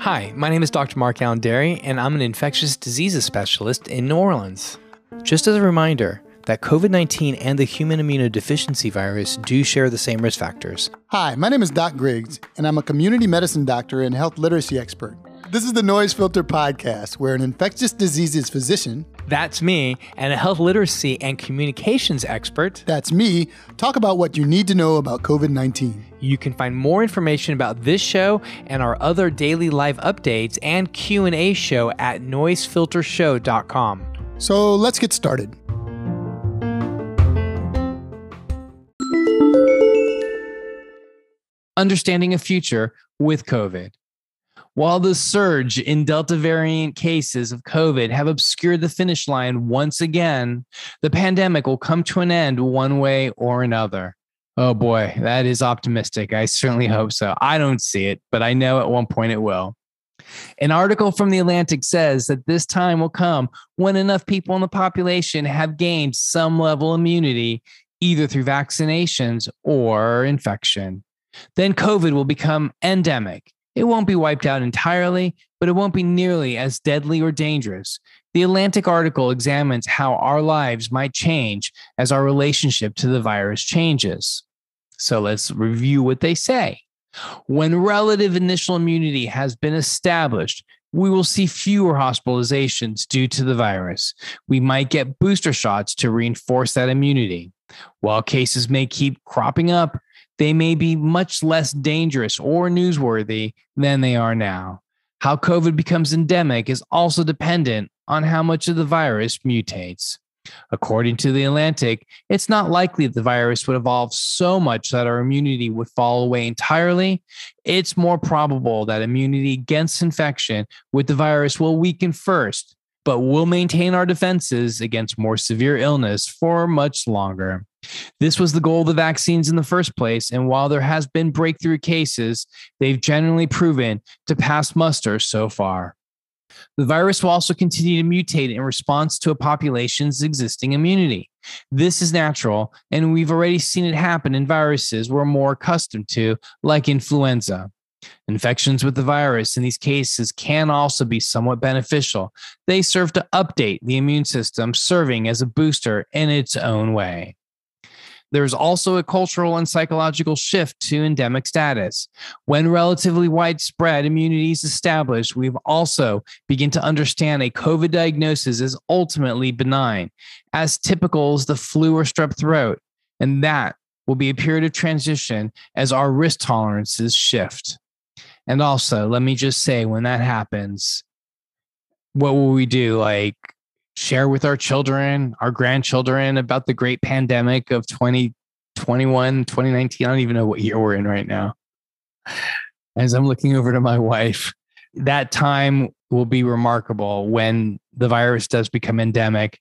Hi, my name is Dr. Mark Allen Derry, and I'm an infectious diseases specialist in New Orleans. Just as a reminder that COVID-19 and the human immunodeficiency virus do share the same risk factors. Hi, my name is Doc Griggs, and I'm a community medicine doctor and health literacy expert. This is the Noise Filter Podcast, where an infectious diseases physician, that's me, and a health literacy and communications expert, that's me, talk about what you need to know about COVID-19. You can find more information about this show and our other daily live updates and Q&A show at NoiseFilterShow.com. So let's get started. Understanding a future with COVID. While the surge in Delta variant cases of COVID have obscured the finish line once again, the pandemic will come to an end one way or another. Oh boy, that is optimistic. I certainly hope so. I don't see it, but I know at one point it will. An article from The Atlantic says that this time will come when enough people in the population have gained some level of immunity, either through vaccinations or infection. Then COVID will become endemic. It won't be wiped out entirely, but it won't be nearly as deadly or dangerous. The Atlantic article examines how our lives might change as our relationship to the virus changes. So let's review what they say. When relative initial immunity has been established, we will see fewer hospitalizations due to the virus. We might get booster shots to reinforce that immunity. While cases may keep cropping up, they may be much less dangerous or newsworthy than they are now. How COVID becomes endemic is also dependent on how much of the virus mutates. According to The Atlantic, it's not likely the virus would evolve so much that our immunity would fall away entirely. It's more probable that immunity against infection with the virus will weaken first, but will maintain our defenses against more severe illness for much longer. This was the goal of the vaccines in the first place, and while there has been breakthrough cases, they've generally proven to pass muster so far. The virus will also continue to mutate in response to a population's existing immunity. This is natural, and we've already seen it happen in viruses we're more accustomed to, like influenza. Infections with the virus in these cases can also be somewhat beneficial. They serve to update the immune system, serving as a booster in its own way. There's also a cultural and psychological shift to endemic status. When relatively widespread immunity is established, we've also begun to understand a COVID diagnosis is ultimately benign, as typical as the flu or strep throat, and that will be a period of transition as our risk tolerances shift. And also, let me just say, when that happens, what will we do? Like, share with our children, our grandchildren about the great pandemic of 2021, 2019. I don't even know what year we're in right now. As I'm looking over to my wife, that time will be remarkable when the virus does become endemic,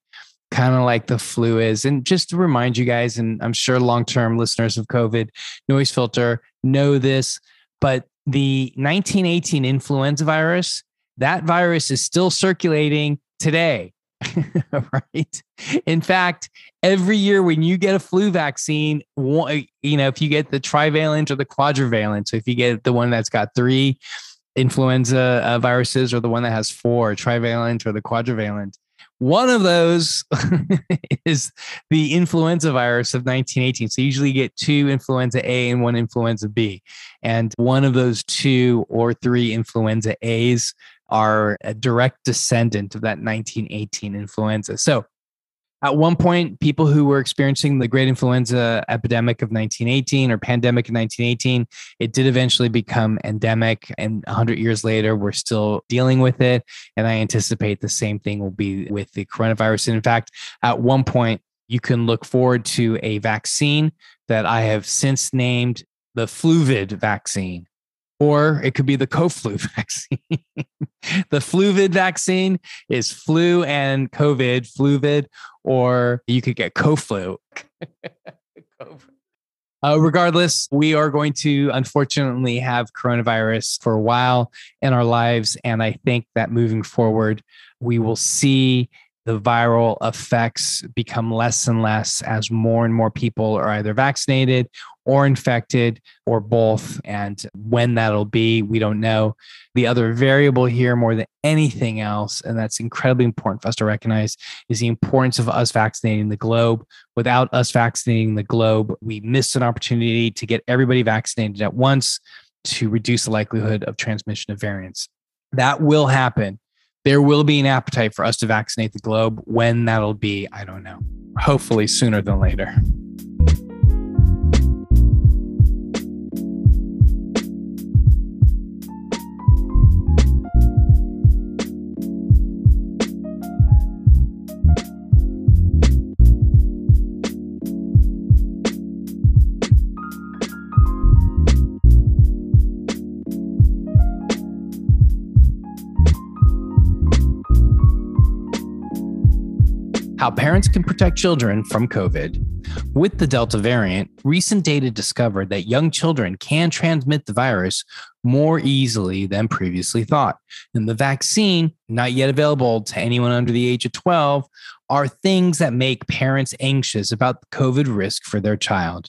kind of like the flu is. And just to remind you guys, and I'm sure long-term listeners of COVID Noise Filter know this, but the 1918 influenza virus, that virus is still circulating today, right? In fact, every year when you get a flu vaccine, you know, if you get the trivalent or the quadrivalent, so if you get the one that's got three influenza viruses or the one that has four, trivalent or the quadrivalent, one of those is the influenza virus of 1918. So you usually get two influenza A and one influenza B. And one of those two or three influenza A's are a direct descendant of that 1918 influenza. So at one point, people who were experiencing the great influenza epidemic of 1918 or pandemic of 1918, it did eventually become endemic. And 100 years later, we're still dealing with it. And I anticipate the same thing will be with the coronavirus. And in fact, at one point, you can look forward to a vaccine that I have since named the Fluvid vaccine. Or it could be the co-flu vaccine. The Fluvid vaccine is flu and COVID, Fluvid, or you could get co-flu. Regardless, we are going to unfortunately have coronavirus for a while in our lives. And I think that moving forward, we will see the viral effects become less and less as more and more people are either vaccinated or infected or both. And when that'll be, we don't know. The other variable here more than anything else, and that's incredibly important for us to recognize, is the importance of us vaccinating the globe. Without us vaccinating the globe, we missed an opportunity to get everybody vaccinated at once to reduce the likelihood of transmission of variants. That will happen. There will be an appetite for us to vaccinate the globe. When that'll be, I don't know. Hopefully sooner than later. How parents can protect children from COVID. With the Delta variant, recent data discovered that young children can transmit the virus more easily than previously thought. And the vaccine, not yet available to anyone under the age of 12, are things that make parents anxious about the COVID risk for their child.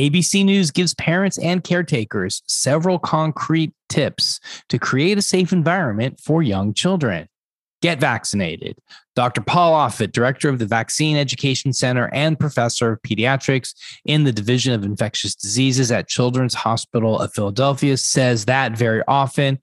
ABC News gives parents and caretakers several concrete tips to create a safe environment for young children. Get vaccinated. Dr. Paul Offit, director of the Vaccine Education Center and professor of pediatrics in the Division of Infectious Diseases at Children's Hospital of Philadelphia, says that very often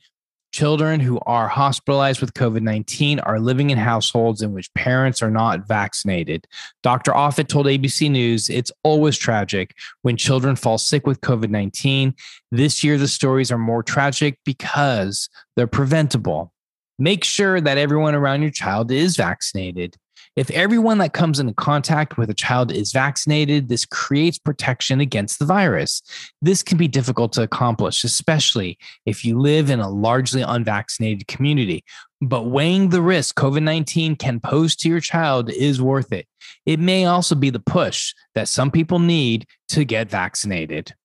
children who are hospitalized with COVID-19 are living in households in which parents are not vaccinated. Dr. Offit told ABC News, "It's always tragic when children fall sick with COVID-19. This year, the stories are more tragic because they're preventable." Make sure that everyone around your child is vaccinated. If everyone that comes into contact with a child is vaccinated, this creates protection against the virus. This can be difficult to accomplish, especially if you live in a largely unvaccinated community. But weighing the risk COVID-19 can pose to your child is worth it. It may also be the push that some people need to get vaccinated.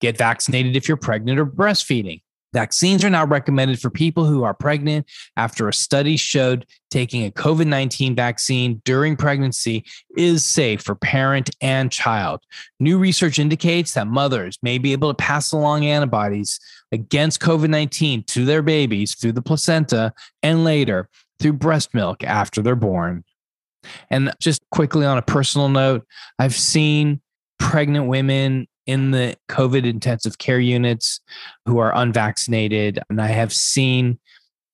Get vaccinated if you're pregnant or breastfeeding. Vaccines are now recommended for people who are pregnant after a study showed taking a COVID-19 vaccine during pregnancy is safe for parent and child. New research indicates that mothers may be able to pass along antibodies against COVID-19 to their babies through the placenta and later through breast milk after they're born. And just quickly on a personal note, I've seen pregnant women in the COVID intensive care units who are unvaccinated. And I have seen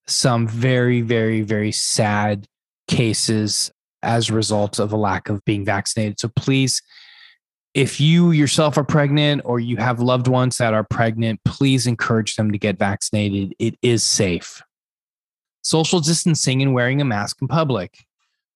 some very, very, very sad cases as a result of a lack of being vaccinated. So please, if you yourself are pregnant or you have loved ones that are pregnant, please encourage them to get vaccinated. It is safe. Social distancing and wearing a mask in public.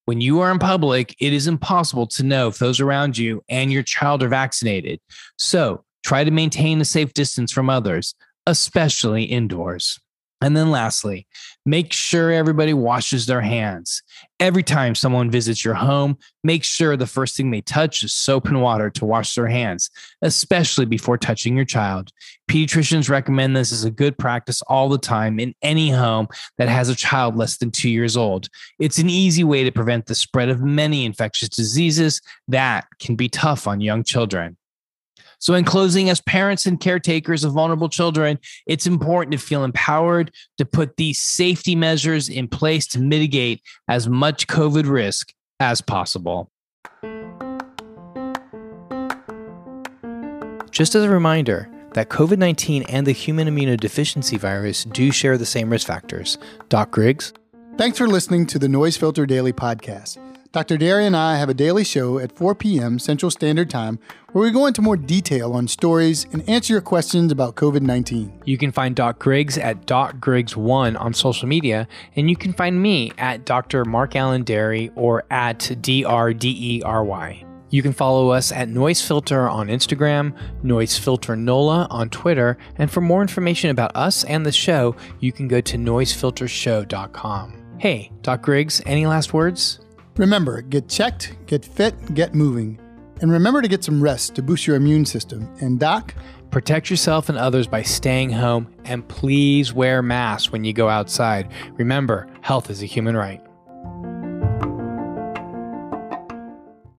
When you are in public, it is impossible to know if those around you and your child are vaccinated. So try to maintain a safe distance from others, especially indoors. And then lastly, make sure everybody washes their hands. Every time someone visits your home, make sure the first thing they touch is soap and water to wash their hands, especially before touching your child. Pediatricians recommend this as a good practice all the time in any home that has a child less than 2 years old. It's an easy way to prevent the spread of many infectious diseases that can be tough on young children. So in closing, as parents and caretakers of vulnerable children, it's important to feel empowered to put these safety measures in place to mitigate as much COVID risk as possible. Just as a reminder that COVID-19 and the human immunodeficiency virus do share the same risk factors. Doc Griggs. Thanks for listening to the Noise Filter Daily Podcast. Dr. Derry and I have a daily show at 4 p.m. Central Standard Time where we go into more detail on stories and answer your questions about COVID-19. You can find Doc Griggs at DocGriggs1 on social media, and you can find me at Dr. Mark Allen Derry or at DRDERY. You can follow us at Noise Filter on Instagram, Noise Filter NOLA on Twitter, and for more information about us and the show, you can go to NoiseFilterShow.com. Hey, Doc Griggs, any last words? Remember, get checked, get fit, get moving. And remember to get some rest to boost your immune system. And Doc? Protect yourself and others by staying home, and please wear masks when you go outside. Remember, health is a human right.